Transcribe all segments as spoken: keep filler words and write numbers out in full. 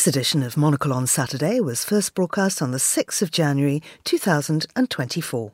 This edition of Monocle on Saturday was first broadcast on the sixth of January two thousand twenty-four.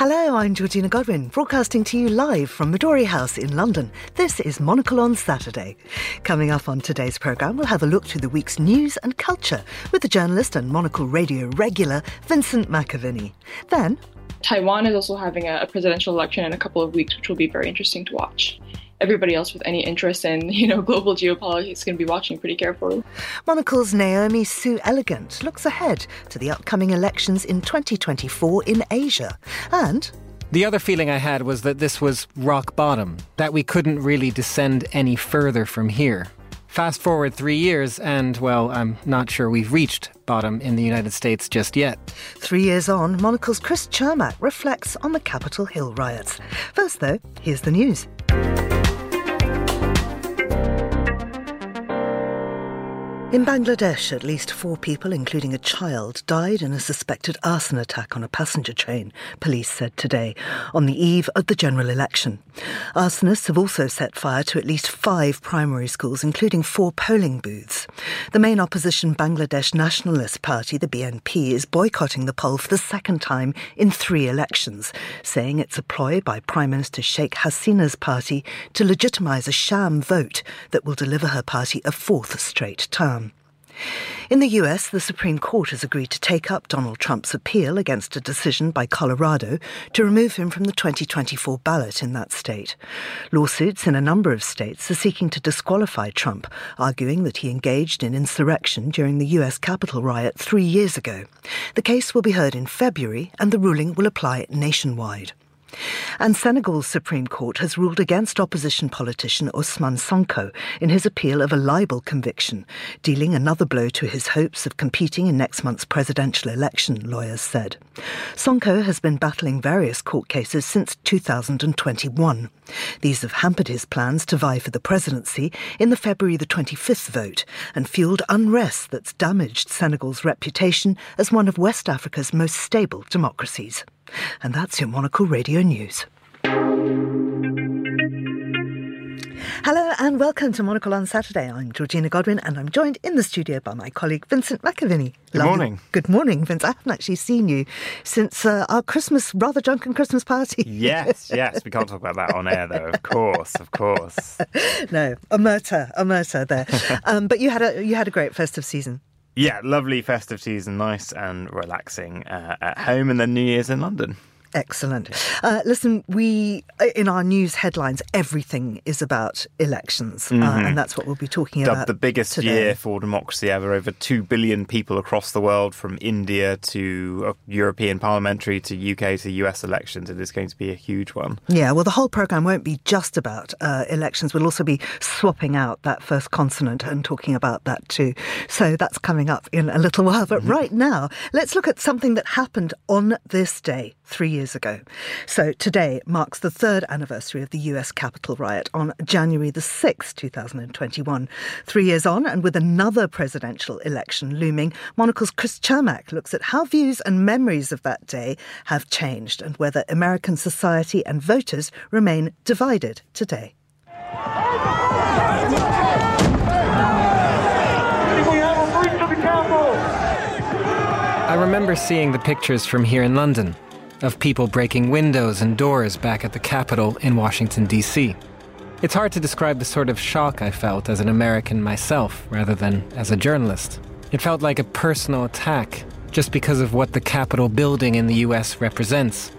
Hello, I'm Georgina Godwin, broadcasting to you live from Midori House in London. This is Monocle on Saturday. Coming up on today's programme, we'll have a look through the week's news and culture with the journalist and Monocle radio regular, Vincent McAviney. Then... Taiwan is also having a presidential election in a couple of weeks, which will be very interesting to watch. Everybody else with any interest in, you know, global geopolitics can be watching pretty carefully. Monocle's Naomi Xu Elegant looks ahead to the upcoming elections in twenty twenty-four in Asia. And... the other feeling I had was that this was rock bottom, that we couldn't really descend any further from here. Fast forward three years and, well, I'm not sure we've reached bottom in the United States just yet. Three years on, Monocle's Chris Chermak reflects on the Capitol Hill riots. First, though, here's the news. In Bangladesh, at least four people, including a child, died in a suspected arson attack on a passenger train, police said today, on the eve of the general election. Arsonists have also set fire to at least five primary schools, including four polling booths. The main opposition Bangladesh Nationalist Party, the B N P, is boycotting the poll for the second time in three elections, saying it's a ploy by Prime Minister Sheikh Hasina's party to legitimise a sham vote that will deliver her party a fourth straight term. In the U S, the Supreme Court has agreed to take up Donald Trump's appeal against a decision by Colorado to remove him from the twenty twenty-four ballot in that state. Lawsuits in a number of states are seeking to disqualify Trump, arguing that he engaged in insurrection during the U S Capitol riot three years ago. The case will be heard in February, and the ruling will apply nationwide. And Senegal's Supreme Court has ruled against opposition politician Ousmane Sonko in his appeal of a libel conviction, dealing another blow to his hopes of competing in next month's presidential election, lawyers said. Sonko has been battling various court cases since two thousand twenty-one. These have hampered his plans to vie for the presidency in the February the twenty-fifth vote and fuelled unrest that's damaged Senegal's reputation as one of West Africa's most stable democracies. And that's your Monocle Radio News. Hello and welcome to Monocle on Saturday. I'm Georgina Godwin and I'm joined in the studio by my colleague Vincent McAviney. Good Lovely. morning. Good morning, Vince. I haven't actually seen you since uh, our Christmas, rather drunken Christmas party. Yes, yes. We can't talk about that on air though. Of course, of course. No, omerta, omerta there. um, but you had a you had a great festive season. Yeah, lovely festive season, nice and relaxing uh, at home, and then New Year's in London. Excellent. Uh, listen, we, in our news headlines, everything is about elections, mm-hmm. uh, and that's what we'll be talking Dubbed about the biggest today. Year for democracy ever. Over two billion people across the world, from India to European parliamentary to U K to U S elections. It is going to be a huge one. Yeah, well, the whole programme won't be just about uh, elections. We'll also be swapping out that first consonant and talking about that too. So that's coming up in a little while. But mm-hmm. right now, let's look at something that happened on this day three years ago. So today marks the third anniversary of the U S Capitol riot on January the sixth, twenty twenty-one. Three years on, and with another presidential election looming, Monocle's Chris Chermak looks at how views and memories of that day have changed and whether American society and voters remain divided today. I remember seeing the pictures from here in London of people breaking windows and doors back at the Capitol in Washington, D C. It's hard to describe the sort of shock I felt as an American myself rather than as a journalist. It felt like a personal attack just because of what the Capitol building in the U S represents.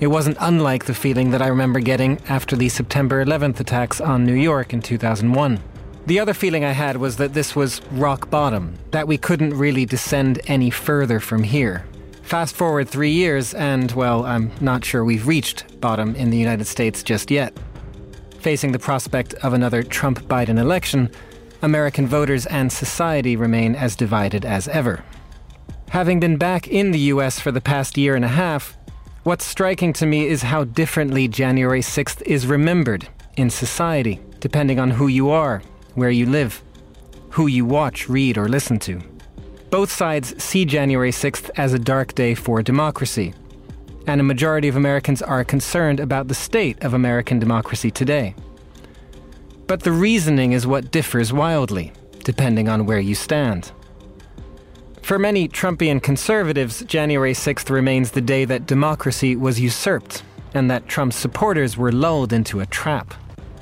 It wasn't unlike the feeling that I remember getting after the September eleventh attacks on New York in two thousand one. The other feeling I had was that this was rock bottom, that we couldn't really descend any further from here. Fast forward three years and, well, I'm not sure we've reached bottom in the United States just yet. Facing the prospect of another Trump-Biden election, American voters and society remain as divided as ever. Having been back in the U S for the past year and a half, what's striking to me is how differently January sixth is remembered in society. depending on who you are, where you live, who you watch, read, or listen to. Both sides see January sixth as a dark day for democracy, and a majority of Americans are concerned about the state of American democracy today. But the reasoning is what differs wildly, depending on where you stand. For many Trumpian conservatives, January sixth remains the day that democracy was usurped and that Trump's supporters were lulled into a trap.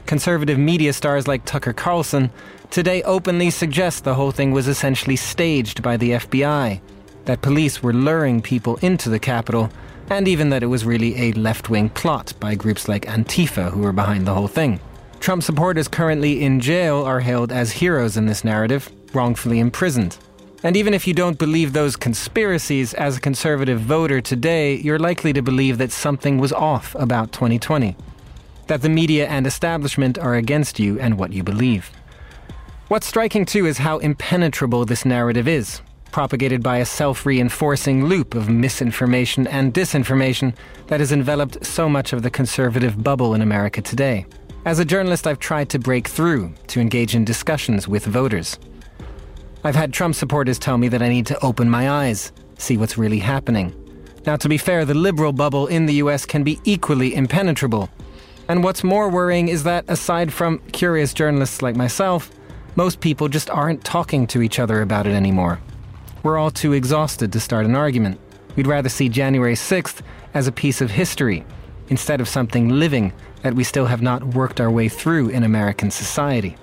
Conservative media stars like Tucker Carlson today openly suggest the whole thing was essentially staged by the F B I, that police were luring people into the Capitol, and even that it was really a left-wing plot by groups like Antifa who were behind the whole thing. Trump supporters currently in jail are hailed as heroes in this narrative, wrongfully imprisoned. And even if you don't believe those conspiracies, as a conservative voter today, you're likely to believe that something was off about twenty twenty. That the media and establishment are against you and what you believe. What's striking too is how impenetrable this narrative is, propagated by a self-reinforcing loop of misinformation and disinformation that has enveloped so much of the conservative bubble in America today. As a journalist, I've tried to break through, to engage in discussions with voters. I've had Trump supporters tell me that I need to open my eyes, see what's really happening. Now, to be fair, the liberal bubble in the U S can be equally impenetrable. And what's more worrying is that, aside from curious journalists like myself, most people just aren't talking to each other about it anymore. We're all too exhausted to start an argument. We'd rather see January sixth as a piece of history, instead of something living that we still have not worked our way through in American society.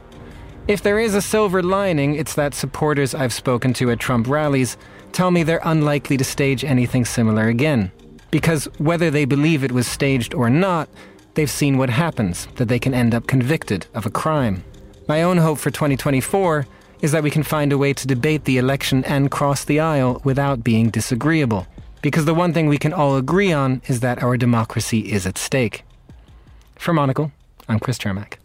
If there is a silver lining, it's that supporters I've spoken to at Trump rallies tell me they're unlikely to stage anything similar again. Because whether they believe it was staged or not, they've seen what happens, that they can end up convicted of a crime. My own hope for twenty twenty-four is that we can find a way to debate the election and cross the aisle without being disagreeable. Because the one thing we can all agree on is that our democracy is at stake. For Monocle, I'm Chris Chermak.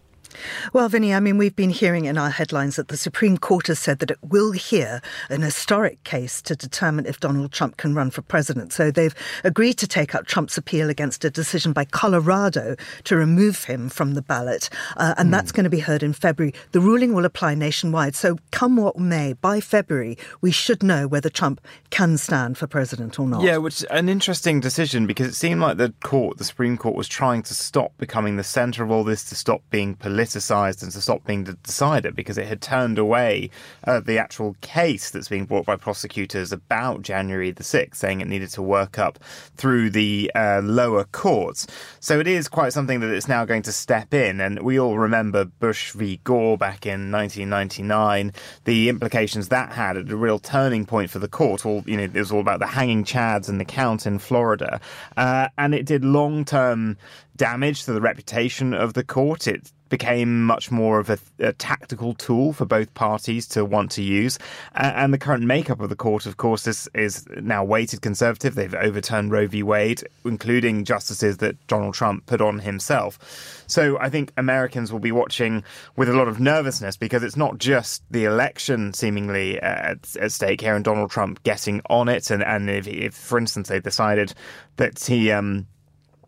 Well, Vinny, I mean, we've been hearing in our headlines that the Supreme Court has said that it will hear an historic case to determine if Donald Trump can run for president. So they've agreed to take up Trump's appeal against a decision by Colorado to remove him from the ballot. Uh, and mm. that's going to be heard in February. The ruling will apply nationwide. So come what may, by February, we should know whether Trump can stand for president or not. Yeah, which is an interesting decision, because it seemed like the court, the Supreme Court, was trying to stop becoming the centre of all this, to stop being political. politicised and to stop being the decider, because it had turned away uh, the actual case that's being brought by prosecutors about January the sixth, saying it needed to work up through the uh, lower courts. So it is quite something that it's now going to step in. And we all remember Bush v Gore back in nineteen ninety-nine, the implications that had at a real turning point for the court. All, you know, it was all about the hanging chads and the count in Florida. Uh, and it did long-term damage to the reputation of the court. It became much more of a, a tactical tool for both parties to want to use. Uh, and the current makeup of the court, of course, is, is now weighted conservative. They've overturned Roe v. Wade, including justices that Donald Trump put on himself. So I think Americans will be watching with a lot of nervousness, because it's not just the election seemingly at, at stake here and Donald Trump getting on it. And, and if, if, for instance, they decided that he... Um,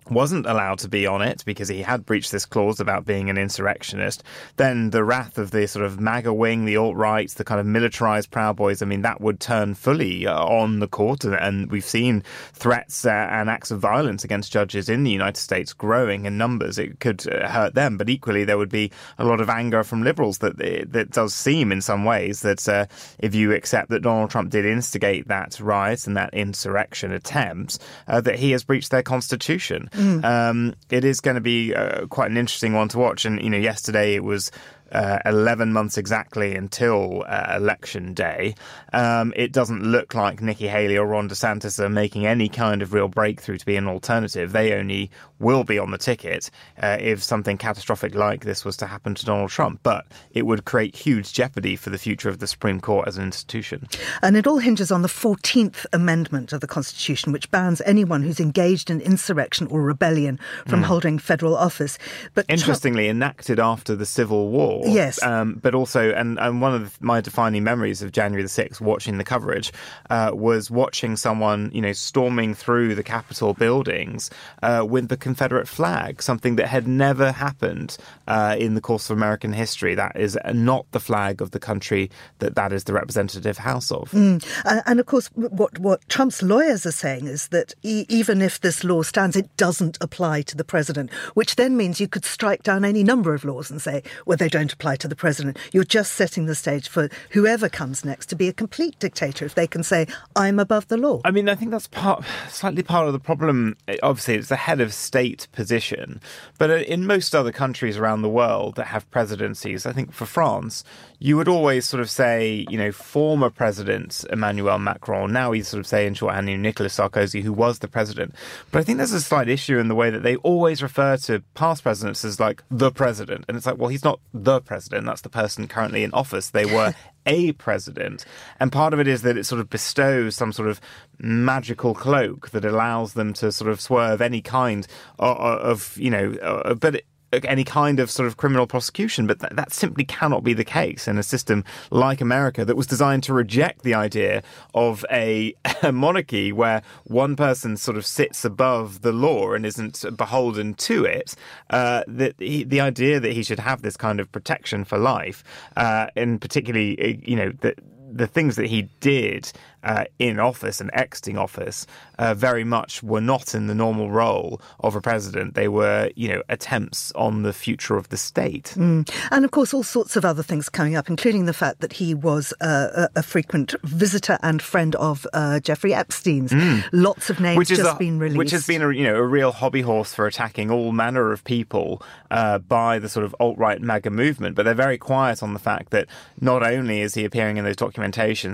wasn't allowed to be on it because he had breached this clause about being an insurrectionist, then the wrath of the sort of MAGA wing, the alt-right, the kind of militarised Proud Boys, I mean, that would turn fully on the court. And we've seen threats uh, and acts of violence against judges in the United States growing in numbers. It could uh, hurt them, but equally there would be a lot of anger from liberals. That that does seem in some ways that uh, if you accept that Donald Trump did instigate that riot and that insurrection attempt, uh, that he has breached their constitution. Mm. Um, it is going to be uh, quite an interesting one to watch. And, you know, yesterday it was uh, eleven months exactly until uh, election day. Um, it doesn't look like Nikki Haley or Ron DeSantis are making any kind of real breakthrough to be an alternative. They only will be on the ticket uh, if something catastrophic like this was to happen to Donald Trump. But it would create huge jeopardy for the future of the Supreme Court as an institution. And it all hinges on the fourteenth Amendment of the Constitution, which bans anyone who's engaged in insurrection or rebellion from mm. holding federal office. But Interestingly, Trump- enacted after the Civil War, war. Yes. Um, but also, and, and one of my defining memories of January the sixth, watching the coverage, uh, was watching someone, you know, storming through the Capitol buildings uh, with the Confederate flag, something that had never happened uh, in the course of American history. That is not the flag of the country that that is the representative house of. Mm. Uh, and of course, what, what Trump's lawyers are saying is that e- even if this law stands, it doesn't apply to the president, which then means you could strike down any number of laws and say, well, they don't apply to the president. You're just setting the stage for whoever comes next to be a complete dictator if they can say, I'm above the law. I mean, I think that's part, slightly part of the problem. Obviously, it's the head of state position. But in most other countries around the world that have presidencies, I think for France, you would always sort of say, you know, former president Emmanuel Macron. Now he's sort of saying shorthand Nicolas Sarkozy, who was the president. But I think there's a slight issue in the way that they always refer to past presidents as like the president. And it's like, well, he's not the president. That's the person currently in office. They were a president. And part of it is that it sort of bestows some sort of magical cloak that allows them to sort of swerve any kind of, of you know, but it, any kind of sort of criminal prosecution. But th- that simply cannot be the case in a system like America that was designed to reject the idea of a, a monarchy where one person sort of sits above the law and isn't beholden to it. Uh, that he, the idea that he should have this kind of protection for life, uh, and particularly, you know, that the things that he did uh, in office and exiting office uh, very much were not in the normal role of a president. They were, you know, attempts on the future of the state. Mm. And of course, all sorts of other things coming up, including the fact that he was uh, a frequent visitor and friend of uh, Jeffrey Epstein's. Mm. Lots of names which just a, been released. Which has been, a, you know, a real hobby horse for attacking all manner of people uh, by the sort of alt-right MAGA movement. But they're very quiet on the fact that not only is he appearing in those documentaries,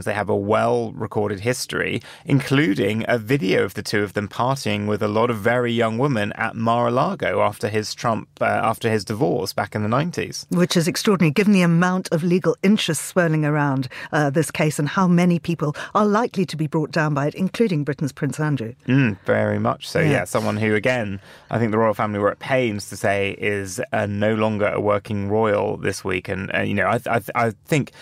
they have a well-recorded history, including a video of the two of them partying with a lot of very young women at Mar-a-Lago after his Trump, uh, after his divorce back in the nineties. Which is extraordinary, given the amount of legal interest swirling around uh, this case and how many people are likely to be brought down by it, including Britain's Prince Andrew. Mm, very much so, yeah. yeah. Someone who, again, I think the royal family were at pains to say is uh, no longer a working royal this week. And, uh, you know, I, I, I think...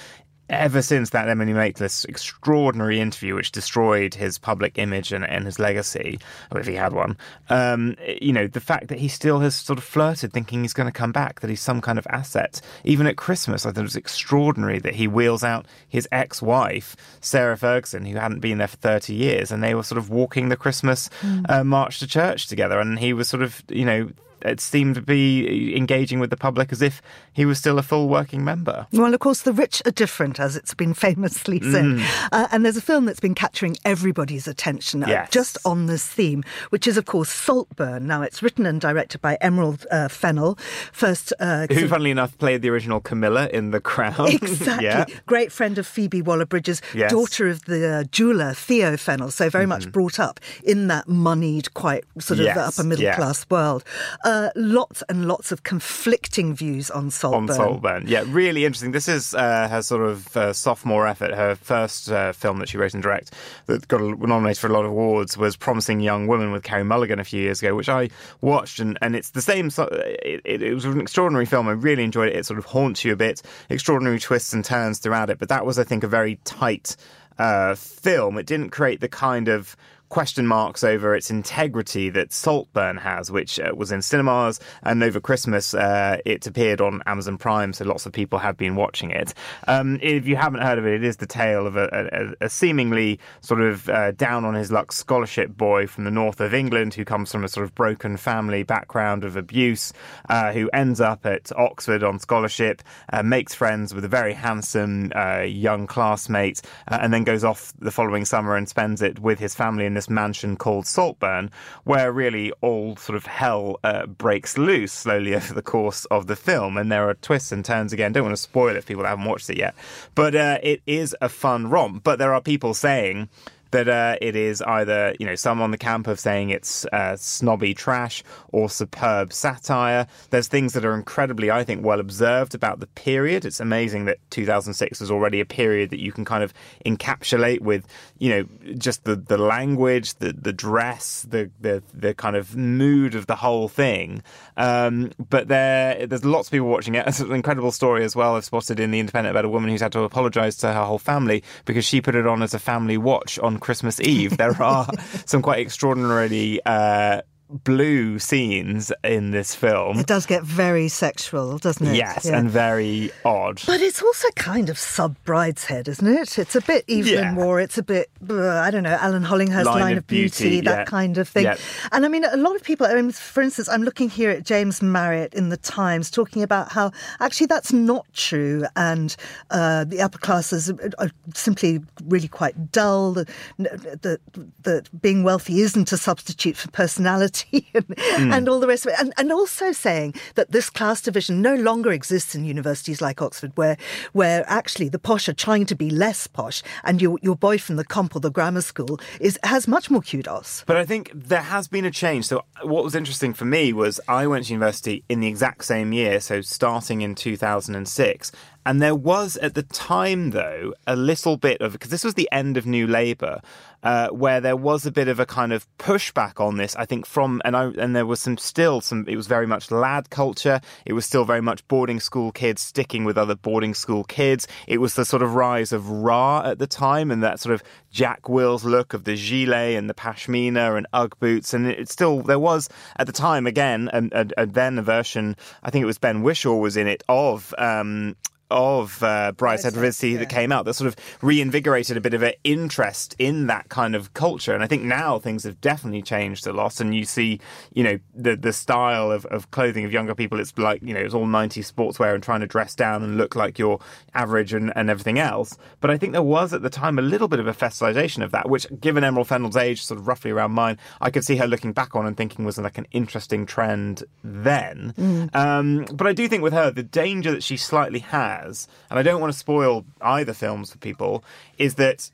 ever since that Emily Maitlis extraordinary interview, which destroyed his public image and, and his legacy, or if he had one, um, you know, the fact that he still has sort of flirted thinking he's going to come back, that he's some kind of asset. Even at Christmas, I thought it was extraordinary that he wheels out his ex-wife, Sarah Ferguson, who hadn't been there for thirty years, and they were sort of walking the Christmas mm. uh, march to church together. And he was sort of, you know, it seemed to be engaging with the public as if he was still a full working member. Well, of course, the rich are different, as it's been famously said. Mm. Uh, and there's a film that's been capturing everybody's attention uh, yes. just on this theme, which is, of course, Saltburn. Now, it's written and directed by Emerald uh, Fennell. First, uh, Who, funnily enough, played the original Camilla in The Crown. Exactly. yeah. Great friend of Phoebe Waller-Bridge's, yes. daughter of the uh, jeweller, Theo Fennell. So very mm-hmm. much brought up in that moneyed, quite sort of yes. upper middle yeah. class world. Um, Uh, lots and lots of conflicting views on Saltburn. On Saltburn, yeah, really interesting. This is uh, her sort of uh, sophomore effort. Her first uh, film that she wrote and directed that got nominated for a lot of awards was Promising Young Woman with Carrie Mulligan a few years ago, which I watched, and, and it's the same. It, it, it was an extraordinary film. I really enjoyed it. It sort of haunts you a bit. Extraordinary twists and turns throughout it. But that was, I think, a very tight uh, film. It didn't create the kind of question marks over its integrity that Saltburn has, which uh, was in cinemas, and over Christmas uh, it appeared on Amazon Prime, so lots of people have been watching it. Um, if you haven't heard of it, it is the tale of a, a, a seemingly sort of uh, down-on-his-luck scholarship boy from the north of England who comes from a sort of broken family background of abuse, uh, who ends up at Oxford on scholarship, uh, makes friends with a very handsome uh, young classmate, uh, and then goes off the following summer and spends it with his family in this mansion called Saltburn, where really all sort of hell uh, breaks loose slowly over the course of the film. And there are twists and turns again. Don't want to spoil it if people haven't watched it yet. But uh, it is a fun romp. But there are people saying But uh, it is either, you know, some on the camp of saying it's uh, snobby trash or superb satire. There's things that are incredibly, I think, well observed about the period. It's amazing that two thousand six was already a period that you can kind of encapsulate with, you know, just the, the language, the, the dress, the, the the kind of mood of the whole thing. Um, but there, there's lots of people watching it. It's an incredible story as well I've spotted in The Independent about a woman who's had to apologise to her whole family because she put it on as a family watch on Christmas Eve. There are some quite extraordinarily uh, blue scenes in this film. It does get very sexual, doesn't it? Yes, yeah. And very odd. But it's also kind of sub-Brideshead, isn't it? It's a bit Evelyn yeah. Waugh, it's a bit, I don't know, Alan Hollinghurst, Line, Line of, of Beauty, beauty that yeah. kind of thing. Yeah. And I mean, a lot of people, I mean, for instance, I'm looking here at James Marriott in The Times talking about how actually that's not true, and uh, the upper classes are simply really quite dull, that the, the being wealthy isn't a substitute for personality. and, mm. and all the rest of it. And, and also saying that this class division no longer exists in universities like Oxford, where where actually the posh are trying to be less posh, and your, your boy from the comp or the grammar school is has much more kudos. But I think there has been a change. So what was interesting for me was I went to university in the exact same year, so starting in two thousand six. And there was, at the time, though, a little bit of... Because this was the end of New Labour, uh, where there was a bit of a kind of pushback on this, I think, from... And I, and there was some still some... It was very much lad culture. It was still very much boarding school kids sticking with other boarding school kids. It was the sort of rise of Ra at the time, and that sort of Jack Wills look of the gilet and the pashmina and Ugg boots. And it still... There was, at the time, again, a, a, a then a version... I think it was Ben Whishaw was in it, of... Um, of uh, Brideshead Revisited yeah. that came out that sort of reinvigorated a bit of an interest in that kind of culture. And I think now things have definitely changed a lot, and you see, you know, the the style of, of clothing of younger people. It's like, you know, it's all nineties sportswear and trying to dress down and look like you're average and, and everything else. But I think there was at the time a little bit of a fetishization of that, which, given Emerald Fennell's age, sort of roughly around mine, I could see her looking back on and thinking was like an interesting trend then. Mm. Um, but I do think with her, the danger that she slightly had, and I don't want to spoil either films for people, is that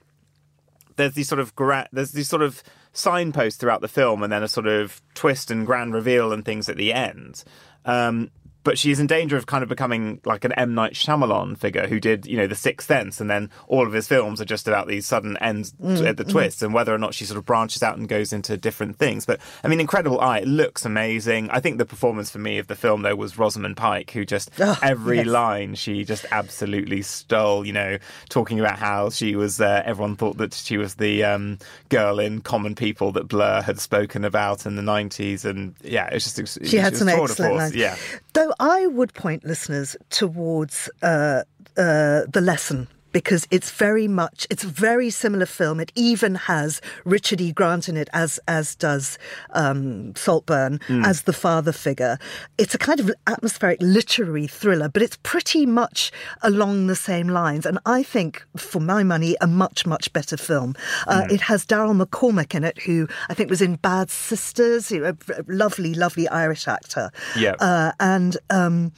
there's these sort of gra- there's these sort of signposts throughout the film, and then a sort of twist and grand reveal and things at the end. Um, but she's in danger of kind of becoming like an M. Night Shyamalan figure who did, you know, The Sixth Sense, and then all of his films are just about these sudden ends mm, at the mm. twists, and whether or not she sort of branches out and goes into different things. But, I mean, incredible eye. It looks amazing. I think the performance for me of the film, though, was Rosamund Pike, who just, oh, every yes. line she just absolutely stole, you know, talking about how she was, uh, everyone thought that she was the um, girl in Common People that Blur had spoken about in the nineties. And, yeah, it's just... She, she had some excellent lines. Yeah. Don't I would point listeners towards uh, uh, The Lesson, because it's very much, it's a very similar film. It even has Richard E. Grant in it, as as does um, Saltburn, mm. as the father figure. It's a kind of atmospheric literary thriller, but it's pretty much along the same lines. And I think, for my money, a much, much better film. Uh, mm. It has Daryl McCormack in it, who I think was in Bad Sisters, a lovely, lovely Irish actor. Yeah. Uh, and um,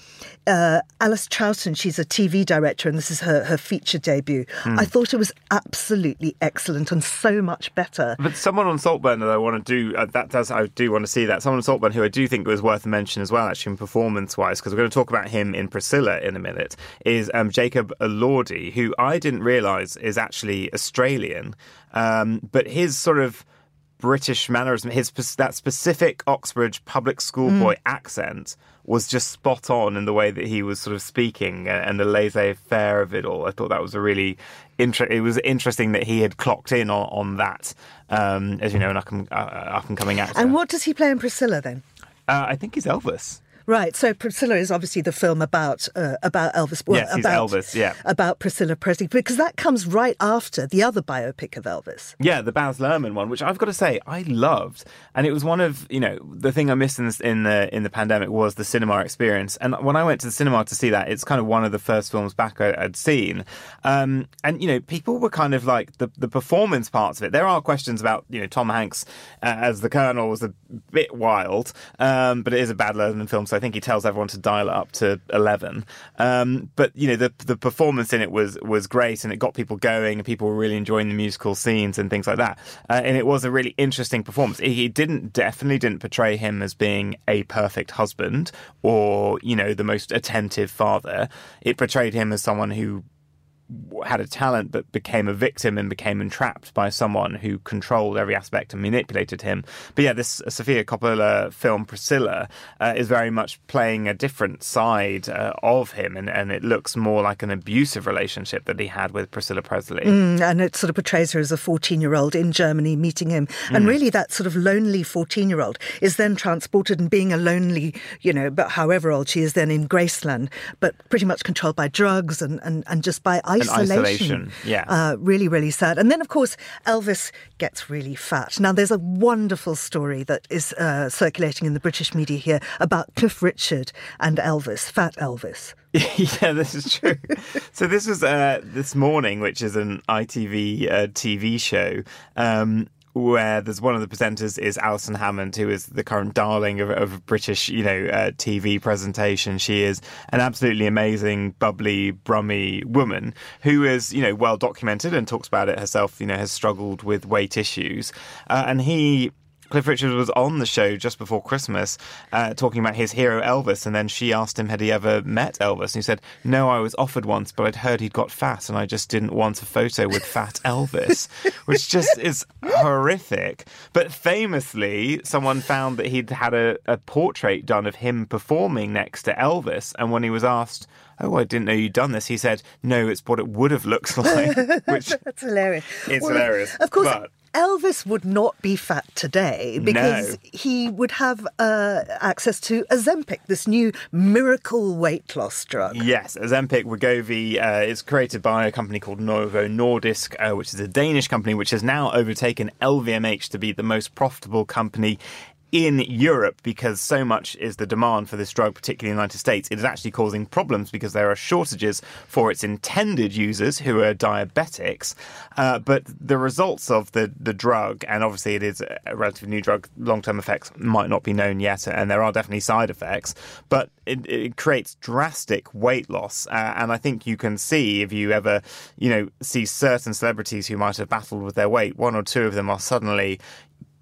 uh, Alice Troughton, she's a T V director, and this is her, her feature debut. Mm. I thought it was absolutely excellent and so much better. But someone on Saltburn that I want to do, uh, that does, I do want to see that. Someone on Saltburn who I do think was worth a mention as well, actually, in performance-wise, because we're going to talk about him in Priscilla in a minute, is um, Jacob Elordi, who I didn't realise is actually Australian. Um, but his sort of British mannerism, his that specific Oxbridge public schoolboy mm. accent was just spot on in the way that he was sort of speaking, and the laissez-faire of it all. I thought that was a really inter- it was interesting that he had clocked in on, on that, um, as you know, an up and, uh, up and coming actor. And what does he play in Priscilla then? Uh, I think he's Elvis. Right, so Priscilla is obviously the film about uh, about Elvis. Well, yes, he's about, Elvis, yeah. About Priscilla Presley, because that comes right after the other biopic of Elvis. Yeah, the Baz Luhrmann one, which I've got to say I loved, and it was one of, you know, the thing I missed in, this, in the in the pandemic was the cinema experience. And when I went to the cinema to see that, it's kind of one of the first films back I, I'd seen. Um, and you know, people were kind of like the the performance parts of it. There are questions about, you know, Tom Hanks uh, as the Colonel was a bit wild, um, but it is a Baz Luhrmann film. so I think he tells everyone to dial it up to eleven. Um, but, you know, the the performance in it was was great, and it got people going, and people were really enjoying the musical scenes and things like that. Uh, and it was a really interesting performance. He didn't definitely didn't portray him as being a perfect husband or, you know, the most attentive father. It portrayed him as someone who had a talent but became a victim and became entrapped by someone who controlled every aspect and manipulated him. But yeah, this Sofia Coppola film Priscilla uh, is very much playing a different side uh, of him, and, and it looks more like an abusive relationship that he had with Priscilla Presley. Mm, and it sort of portrays her as a fourteen-year-old in Germany meeting him. And mm. really that sort of lonely fourteen-year-old is then transported and being a lonely, you know, but however old she is then in Graceland, but pretty much controlled by drugs and, and, and just by ice. Isolation. isolation. Yeah. Uh, really, really sad. And then, of course, Elvis gets really fat. Now, there's a wonderful story that is uh, circulating in the British media here about Cliff Richard and Elvis, fat Elvis. Yeah, this is true. So this was uh, This Morning, which is an I T V uh, T V show, um, where there's one of the presenters is Alison Hammond, who is the current darling of, of British, you know, uh, T V presentation. She is an absolutely amazing, bubbly, brummy woman who is, you know, well documented and talks about it herself, you know, has struggled with weight issues. Uh, and he... Cliff Richard was on the show just before Christmas uh, talking about his hero Elvis, and then she asked him had he ever met Elvis, and he said, no, I was offered once, but I'd heard he'd got fat and I just didn't want a photo with fat Elvis, which just is horrific. But famously, someone found that he'd had a, a portrait done of him performing next to Elvis, and when he was asked, oh, I didn't know you'd done this, he said, no, it's what it would have looked like. Which That's hilarious. It's well, hilarious. Of course, but Elvis would not be fat today because no. he would have uh, access to Ozempic, this new miracle weight loss drug. Yes, Ozempic, Wegovy, uh, is created by a company called Novo Nordisk, uh, which is a Danish company, which has now overtaken L V M H to be the most profitable company in Europe, because so much is the demand for this drug, particularly in the United States. It is actually causing problems because there are shortages for its intended users, who are diabetics. Uh, but the results of the, the drug, and obviously it is a relatively new drug, long-term effects might not be known yet, and there are definitely side effects, but it, it creates drastic weight loss. Uh, and I think you can see, if you ever, you know, see certain celebrities who might have battled with their weight, one or two of them are suddenly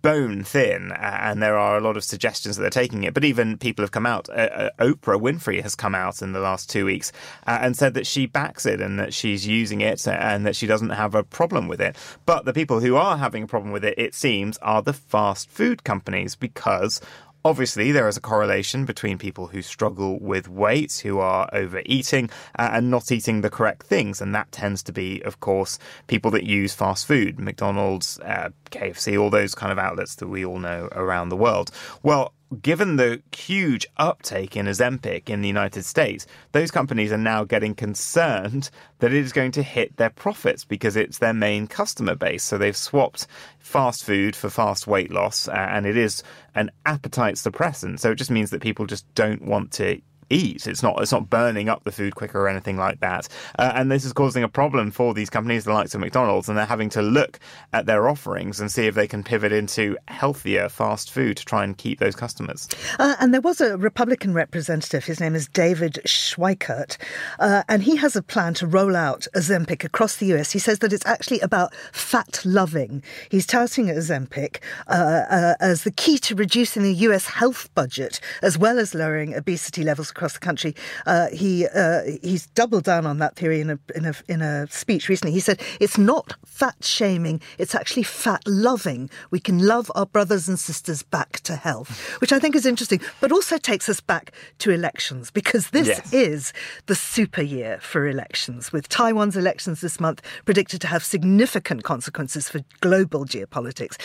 bone thin, and there are a lot of suggestions that they're taking it. But even people have come out. Uh, Oprah Winfrey has come out in the last two weeks uh, and said that she backs it and that she's using it and that she doesn't have a problem with it. But the people who are having a problem with it, it seems, are the fast food companies, because obviously there is a correlation between people who struggle with weight, who are overeating uh, and not eating the correct things. And that tends to be, of course, people that use fast food, McDonald's, uh, K F C, all those kind of outlets that we all know around the world. Well, given the huge uptake in Ozempic in the United States, those companies are now getting concerned that it is going to hit their profits because it's their main customer base. So they've swapped fast food for fast weight loss, uh, and it is an appetite suppressant. So it just means that people just don't want to eat. It's not it's not burning up the food quicker or anything like that. Uh, and this is causing a problem for these companies, the likes of McDonald's, and they're having to look at their offerings and see if they can pivot into healthier fast food to try and keep those customers. Uh, and there was a Republican representative, his name is David Schweikert, uh, and he has a plan to roll out Ozempic across the U S. He says that it's actually about fat loving. He's touting Ozempic uh, uh, as the key to reducing the U S health budget, as well as lowering obesity levels across the country. Uh, he uh, he's doubled down on that theory in a, in a in a speech recently. He said it's not fat shaming; it's actually fat loving. We can love our brothers and sisters back to health, which I think is interesting, but also takes us back to elections, because this yes. is the super year for elections, with Taiwan's elections this month predicted to have significant consequences for global geopolitics.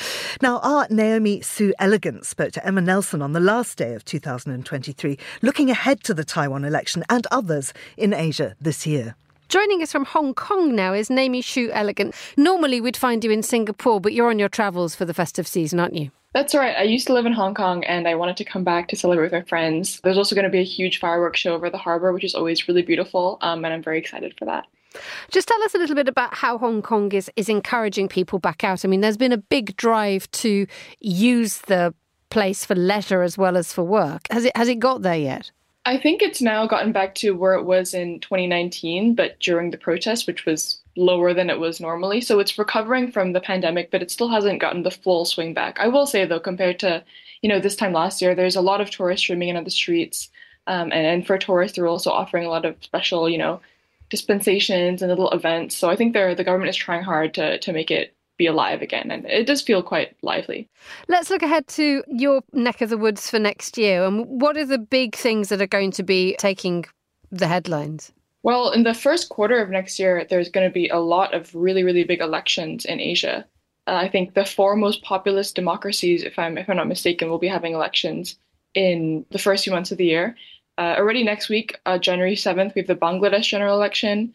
Now, our Naomi Xu Elegant spoke to Emma Nelson on the last day of two thousand twenty-three, looking ahead to the Taiwan election and others in Asia this year. Joining us from Hong Kong now is Naomi Xu Elegant. Normally we'd find you in Singapore, but you're on your travels for the festive season, aren't you? That's right. I used to live in Hong Kong and I wanted to come back to celebrate with my friends. There's also going to be a huge fireworks show over the harbour, which is always really beautiful, um, and I'm very excited for that. Just tell us a little bit about how Hong Kong is, is encouraging people back out. I mean, there's been a big drive to use the place for leisure as well as for work. Has it has it got there yet? I think it's now gotten back to where it was in twenty nineteen, but during the protest, which was lower than it was normally. So it's recovering from the pandemic, but it still hasn't gotten the full swing back. I will say, though, compared to, you know, this time last year, there's a lot of tourists streaming into the streets. Um, and, and for tourists, they're also offering a lot of special, you know, dispensations and little events. So I think the government is trying hard to to make it be alive again. And it does feel quite lively. Let's look ahead to your neck of the woods for next year. And what are the big things that are going to be taking the headlines? Well, in the first quarter of next year, there's going to be a lot of really, really big elections in Asia. Uh, I think the four most populous democracies, if I'm if I'm not mistaken, will be having elections in the first few months of the year. Uh, already next week, uh, January seventh, we have the Bangladesh general election,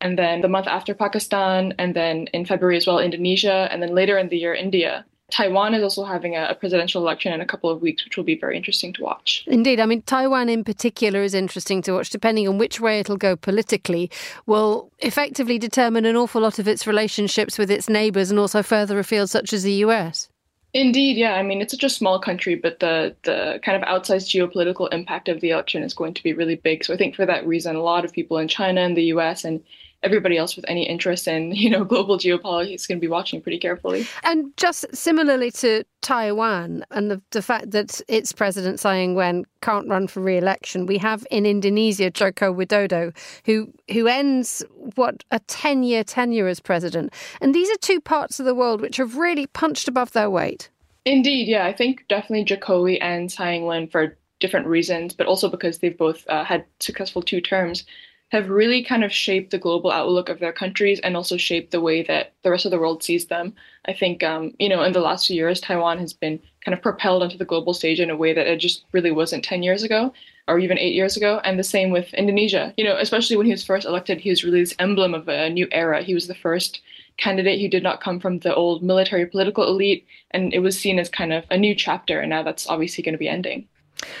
and then the month after Pakistan, and then in February as well, Indonesia, and then later in the year, India. Taiwan is also having a presidential election in a couple of weeks, which will be very interesting to watch. Indeed. I mean, Taiwan in particular is interesting to watch. Depending on which way it'll go politically, will effectively determine an awful lot of its relationships with its neighbours and also further afield, such as the U S. Indeed, yeah. I mean, it's such a small country, but the, the kind of outsized geopolitical impact of the election is going to be really big. So I think for that reason, a lot of people in China and the U S and everybody else with any interest in, you know, global geopolitics is going to be watching pretty carefully. And just similarly to Taiwan and the, the fact that its president, Tsai Ing-wen, can't run for re-election, we have in Indonesia Joko Widodo, who, who ends, what, a ten-year tenure as president. And these are two parts of the world which have really punched above their weight. Indeed, yeah. I think definitely Jokowi and Tsai Ing-wen, for different reasons, but also because they've both uh, had successful two terms, have really kind of shaped the global outlook of their countries and also shaped the way that the rest of the world sees them. I think, um, you know, in the last few years, Taiwan has been kind of propelled onto the global stage in a way that it just really wasn't ten years ago or even eight years ago. And the same with Indonesia, you know, especially when he was first elected, he was really this emblem of a new era. He was the first candidate who did not come from the old military political elite. And it was seen as kind of a new chapter. And now that's obviously going to be ending.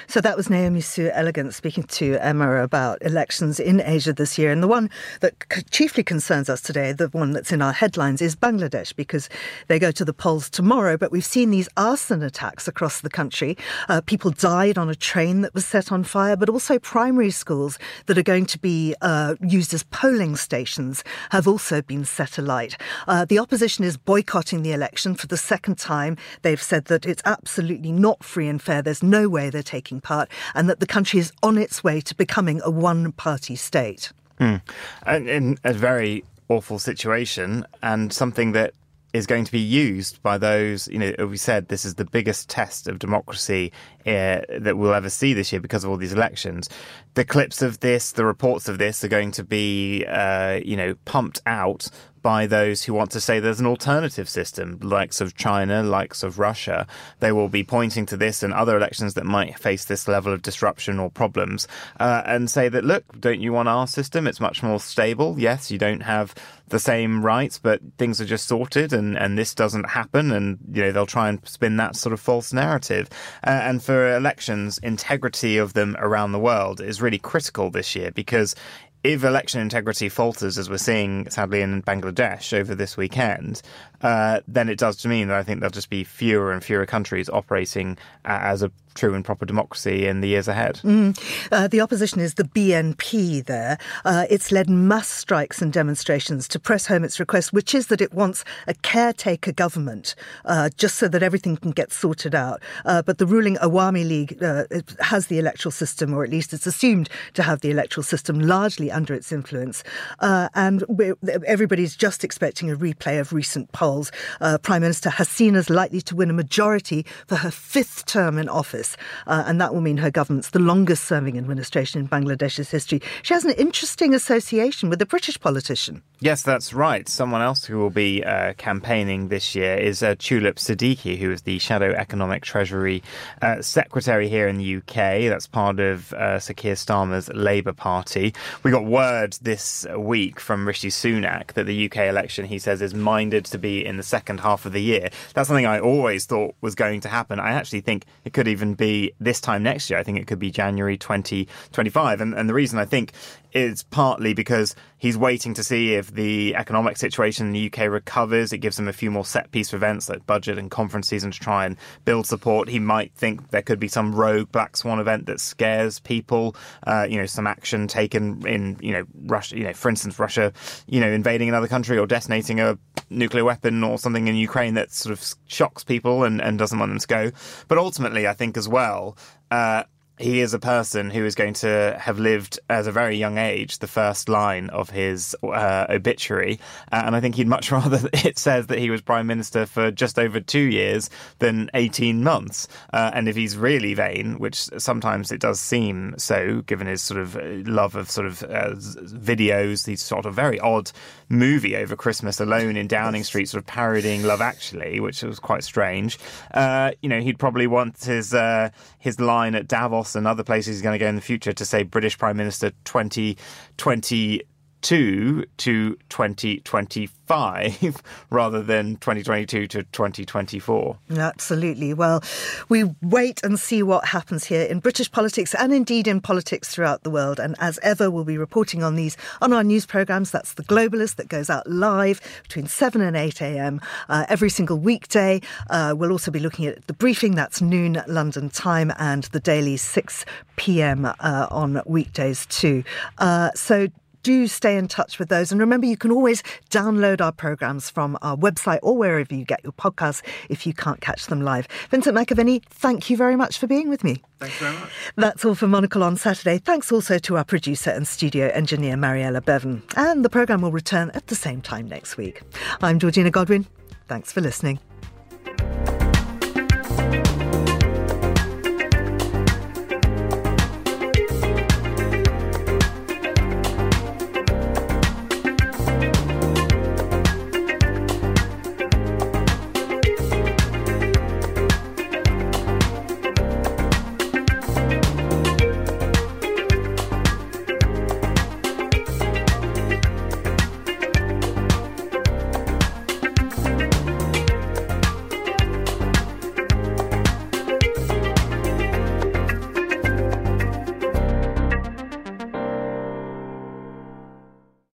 So that was Naomi Xu Elegant speaking to Emma about elections in Asia this year. And the one that chiefly concerns us today, the one that's in our headlines, is Bangladesh, because they go to the polls tomorrow. But we've seen these arson attacks across the country. Uh, people died on a train that was set on fire, but also primary schools that are going to be uh, used as polling stations have also been set alight. Uh, the opposition is boycotting the election for the second time. They've said that it's absolutely not free and fair. There's no way that taking part, and that the country is on its way to becoming a one-party state. Mm. And in a very awful situation, and something that is going to be used by those, you know, we said this is the biggest test of democracy uh, that we'll ever see this year because of all these elections. The clips of this, the reports of this are going to be, uh, you know, pumped out by those who want to say there's an alternative system, likes of China, likes of Russia. They will be pointing to this and other elections that might face this level of disruption or problems uh, and say that, look, don't you want our system? It's much more stable. Yes, you don't have the same rights, but things are just sorted and, and this doesn't happen. And, you know, they'll try and spin that sort of false narrative. Uh, and for elections, integrity of them around the world is really critical this year, because if election integrity falters, as we're seeing, sadly, in Bangladesh over this weekend, uh, then it does mean that I think there'll just be fewer and fewer countries operating as a true and proper democracy in the years ahead. Mm. Uh, the opposition is the B N P there. Uh, it's led mass strikes and demonstrations to press home its request, which is that it wants a caretaker government, uh, just so that everything can get sorted out. Uh, but the ruling Awami League uh, has the electoral system, or at least it's assumed to have the electoral system, largely under its influence. Uh, and everybody's just expecting a replay of recent polls. Uh, Prime Minister Hasina is likely to win a majority for her fifth term in office. Uh, and that will mean her government's the longest serving administration in Bangladesh's history. She has an interesting association with a British politician. Yes, that's right. Someone else who will be uh, campaigning this year is uh, Tulip Siddiqui, who is the Shadow Economic Treasury uh, Secretary here in the U K. That's part of uh, Sir Keir Starmer's Labour Party. We got word this week from Rishi Sunak that the U K election, he says, is minded to be in the second half of the year. That's something I always thought was going to happen. I actually think it could even be this time next year. I think it could be January twenty twenty-five. And, and the reason I think is partly because he's waiting to see if the economic situation in the U K recovers. It gives him a few more set-piece events like budget and conference season to try and build support. He might think there could be some rogue black swan event that scares people. Uh, you know, some action taken in, you know, Russia, you know, for instance, Russia, you know, invading another country or detonating a nuclear weapon or something in Ukraine that sort of shocks people and, and doesn't want them to go. But ultimately, I think as well, uh, he is a person who is going to have lived at a very young age the first line of his uh, obituary. Uh, and I think he'd much rather that it says that he was Prime Minister for just over two years than eighteen months. Uh, and if he's really vain, which sometimes it does seem so, given his sort of love of sort of uh, videos, he's sort of very odd movie over Christmas alone in Downing Street, sort of parodying Love Actually, which was quite strange. Uh, you know, he'd probably want his, uh, his line at Davos and other places he's going to go in the future to say British Prime Minister twenty twenty-two to twenty twenty-five rather than twenty twenty-two to twenty twenty-four. Absolutely. Well, we wait and see what happens here in British politics and indeed in politics throughout the world. And as ever, we'll be reporting on these on our news programmes. That's The Globalist that goes out live between seven and eight a.m. uh, every single weekday. Uh, we'll also be looking at The Briefing. That's noon London time, and The Daily six p.m. uh, on weekdays too. Uh, so do stay in touch with those. And remember, you can always download our programmes from our website or wherever you get your podcasts if you can't catch them live. Vincent McAviney, thank you very much for being with me. Thanks very much. That's all for Monocle on Saturday. Thanks also to our producer and studio engineer, Mariella Bevan. And the programme will return at the same time next week. I'm Georgina Godwin. Thanks for listening.